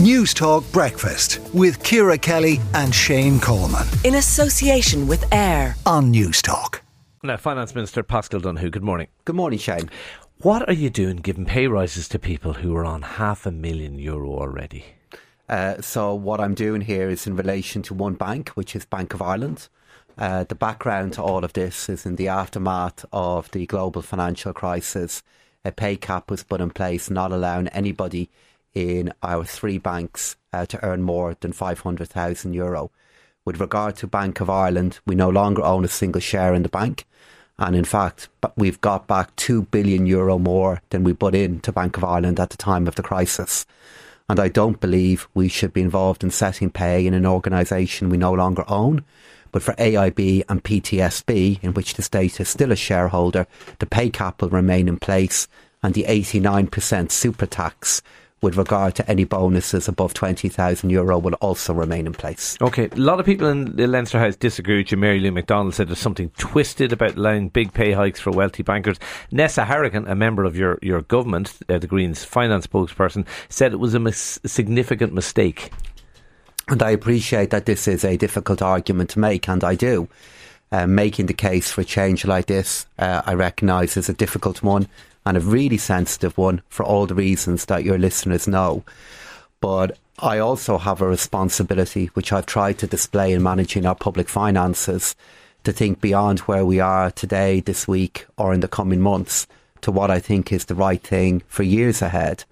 News Talk Breakfast with Ciara Kelly and Shane Coleman. In association with AIR on News Talk. Now, Finance Minister Paschal Donohoe, good morning. Good morning, Shane. What are you doing giving pay rises to people who are on €500,000 already? So what I'm doing here is in relation to one bank, which is Bank of Ireland. The background to all of this is in the aftermath of the global financial crisis. A pay cap was put in place, not allowing anybody in our three banks to earn more than €500,000. With regard to Bank of Ireland, we no longer own a single share in the bank. And in fact, we've got back €2 billion more than we put in to Bank of Ireland at the time of the crisis. And I don't believe we should be involved in setting pay in an organisation we no longer own. But for AIB and PTSB, in which the state is still a shareholder, the pay cap will remain in place, and the 89% super tax with regard to any bonuses above €20,000 will also remain in place. OK, a lot of people in the Leinster House disagree with you. Mary Lou McDonald said there's something twisted about allowing big pay hikes for wealthy bankers. Neasa Hourigan, a member of your government, the Greens' finance spokesperson, said it was a significant mistake. And I appreciate that this is a difficult argument to make, and I do. Making the case for a change like this, I recognise, is a difficult one. And a really sensitive one for all the reasons that your listeners know. But I also have a responsibility, which I've tried to display in managing our public finances, to think beyond where we are today, this week, or in the coming months, to what I think is the right thing for years ahead.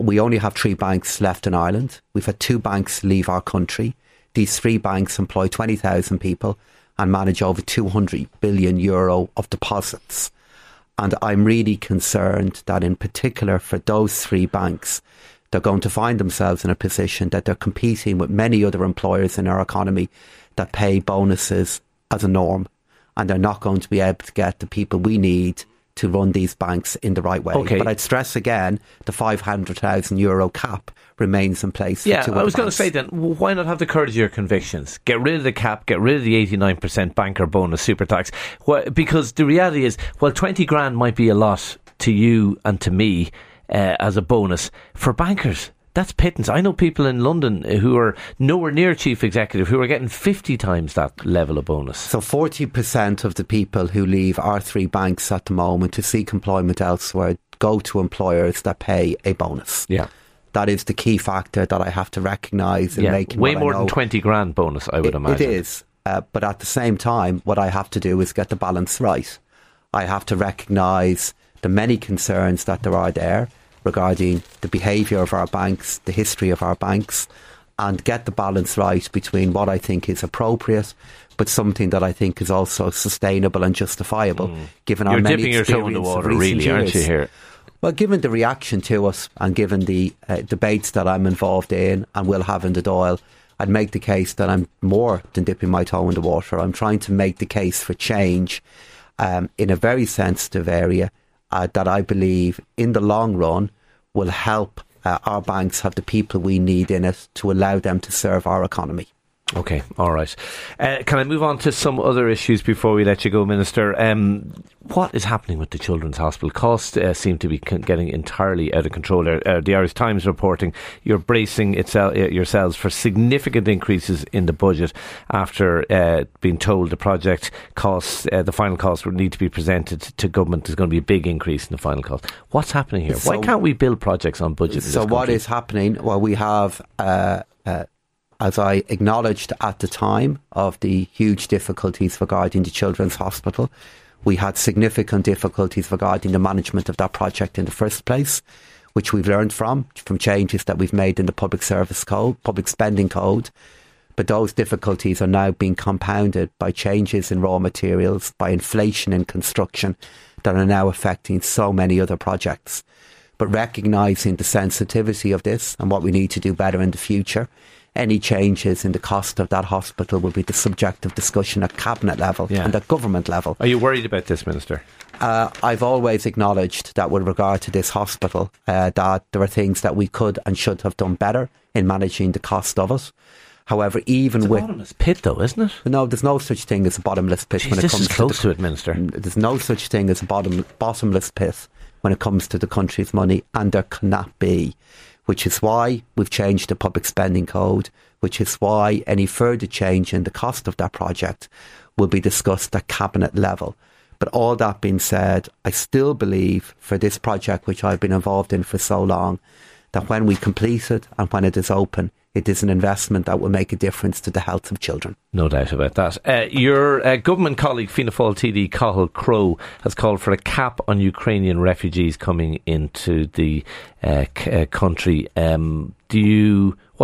We only have three banks left in Ireland. We've had two banks leave our country. These three banks employ 20,000 people and manage over €200 billion of deposits. And I'm really concerned that in particular for those three banks, they're going to find themselves in a position that they're competing with many other employers in our economy that pay bonuses as a norm. And they're not going to be able to get the people we need to run these banks in the right way. Okay. But I'd stress again, the €500,000 cap remains in place. For I was going to say then, why not have the courage of your convictions? Get rid of the cap, get rid of the 89% banker bonus super tax. Well, because the reality is, well, 20 grand might be a lot to you and to me as a bonus. For bankers, that's pittance. I know people in London who are nowhere near chief executive who are getting 50 times that level of bonus. So 40% of the people who leave our three banks at the moment to seek employment elsewhere go to employers that pay a bonus. Yeah. That is the key factor that I have to recognise in making way more than 20 grand bonus, I would imagine. It is. But at the same time, what I have to do is get the balance right. I have to recognise the many concerns that there are there regarding the behaviour of our banks, the history of our banks, and get the balance right between what I think is appropriate, but something that I think is also sustainable and justifiable, given our many experiences. You're dipping your toe in the water, really, aren't you here? Well, given the reaction to us and given the debates that I'm involved in and will have in the Dáil, I'd make the case that I'm more than dipping my toe in the water. I'm trying to make the case for change in a very sensitive area that I believe in the long run will help our banks have the people we need in it to allow them to serve our economy. OK, all right. Can I move on to some other issues before we let you go, Minister? What is happening with the Children's Hospital? Costs seem to be getting entirely out of control. The Irish Times reporting you're bracing yourselves for significant increases in the budget after being told the project costs, the final costs, will need to be presented to government. There's going to be a big increase in the final cost. What's happening here? So, why can't we build projects on budget? So what is happening? Well, we have... as I acknowledged at the time of the huge difficulties regarding the Children's Hospital, we had significant difficulties regarding the management of that project in the first place, which we've learned from changes that we've made in the Public Service Code, Public Spending Code. But those difficulties are now being compounded by changes in raw materials, by inflation in construction that are now affecting so many other projects. But recognising the sensitivity of this and what we need to do better in the future, any changes in the cost of that hospital will be the subject of discussion at cabinet level and at government level. Are you worried about this, Minister? I've always acknowledged that with regard to this hospital, that there are things that we could and should have done better in managing the cost of it. However, even it's a bottomless pit, though, isn't it? No, there's no such thing as a bottomless pit. Jeez, when it comes to it, Minister. There's no such thing as a bottomless pit when it comes to the country's money, and there cannot be. which is why we've changed the public spending code, which is why any further change in the cost of that project will be discussed at cabinet level. But all that being said, I still believe for this project, which I've been involved in for so long, that when we complete it and when it is open, it is an investment that will make a difference to the health of children. No doubt about that. Your government colleague, Fianna Fáil TD Cathal Crowe, has called for a cap on Ukrainian refugees coming into the country. What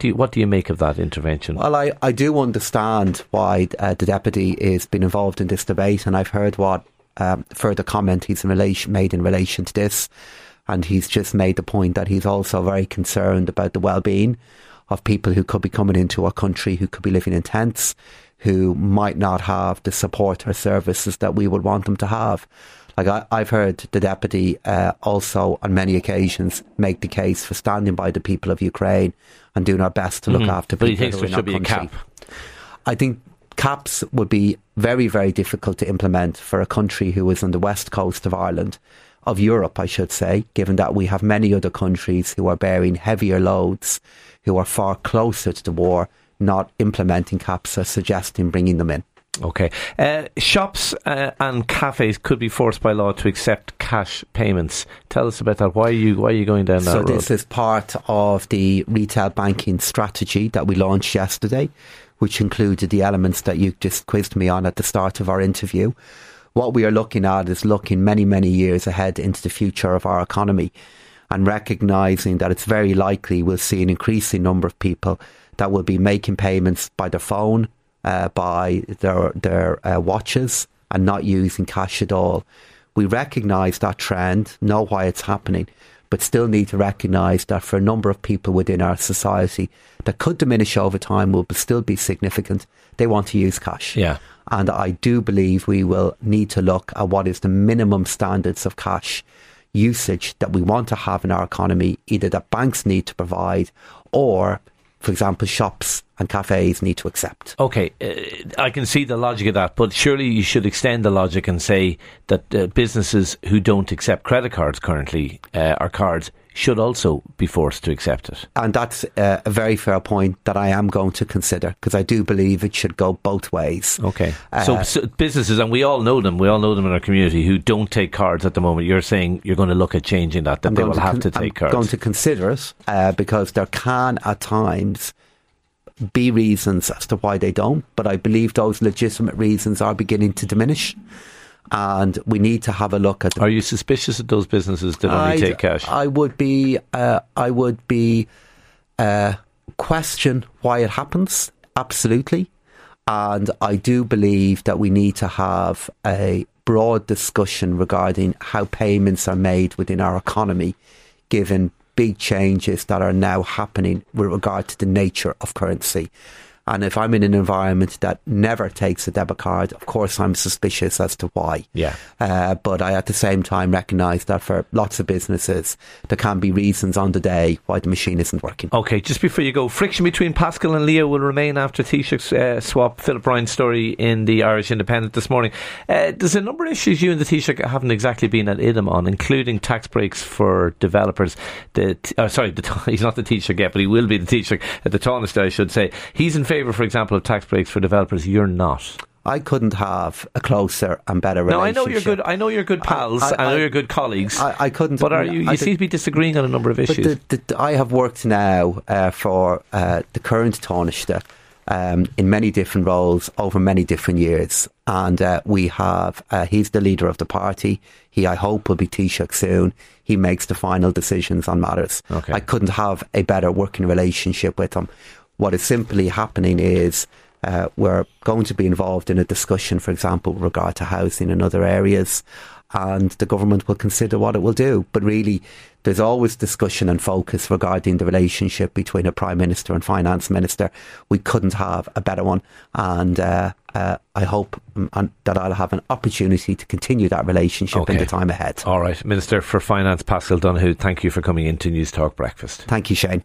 do you make of that intervention? Well, I do understand why the Deputy has been involved in this debate, and I've heard what further comment he's made in relation to this. And he's just made the point that he's also very concerned about the well-being of people who could be coming into our country, who could be living in tents, who might not have the support or services that we would want them to have. Like I've heard the Deputy also on many occasions make the case for standing by the people of Ukraine and doing our best to look after people. But he thinks there should be a cap. I think caps would be very, very difficult to implement for a country who is on the west coast of Ireland, of Europe, I should say, given that we have many other countries who are bearing heavier loads, who are far closer to the war, not implementing caps or suggesting bringing them in. OK. Shops and cafes could be forced by law to accept cash payments. Tell us about that. Why are you going down that road? So this is part of the retail banking strategy that we launched yesterday, which included the elements that you just quizzed me on at the start of our interview. What we are looking at is looking many, many years ahead into the future of our economy and recognising that it's very likely we'll see an increasing number of people that will be making payments by their phone, by their watches, and not using cash at all. We recognise that trend, know why it's happening, but still need to recognise that for a number of people within our society that could diminish over time, will still be significant. They want to use cash. Yeah. And I do believe we will need to look at what is the minimum standards of cash usage that we want to have in our economy, either that banks need to provide or, for example, shops and cafes need to accept. OK, I can see the logic of that, but surely you should extend the logic and say that businesses who don't accept credit cards currently or cards should also be forced to accept it. And that's a very fair point that I am going to consider, because I do believe it should go both ways. OK. So businesses, and we all know them in our community who don't take cards at the moment. You're saying you're going to look at changing that, they will have to take cards. I'm going to consider it because there can at times be reasons as to why they don't. But I believe those legitimate reasons are beginning to diminish. And we need to have a look at them. Are you suspicious of those businesses that only take cash? I would question why it happens, absolutely. And I do believe that we need to have a broad discussion regarding how payments are made within our economy, given big changes that are now happening with regard to the nature of currency. And if I'm in an environment that never takes a debit card, of course I'm suspicious as to why. Yeah. But I at the same time recognise that for lots of businesses, there can be reasons on the day why the machine isn't working. OK, just before you go, friction between Paschal and Leo will remain after Taoiseach's swap. Philip Ryan's story in the Irish Independent this morning. There's a number of issues you and the Taoiseach haven't exactly been at idem on, including tax breaks for developers. He's not the Taoiseach yet, but he will be the Taoiseach at the Tánaiste, I should say. He's in favour, for example, of tax breaks for developers. You're not. I couldn't have a closer and better relationship. No, I know you're good. I know you're good pals. I know you're good colleagues. I couldn't. But are you? You seem to be disagreeing on a number of issues. But I have worked now for the current Tánaiste in many different roles over many different years, and we have. He's the leader of the party. He, I hope, will be Taoiseach soon. He makes the final decisions on matters. Okay. I couldn't have a better working relationship with him. What is simply happening is we're going to be involved in a discussion, for example, with regard to housing and other areas, and the government will consider what it will do. But really, there's always discussion and focus regarding the relationship between a Prime Minister and Finance Minister. We couldn't have a better one. And I hope that I'll have an opportunity to continue that relationship in the time ahead. All right. Minister for Finance, Paschal Donohoe, thank you for coming into News Talk Breakfast. Thank you, Shane.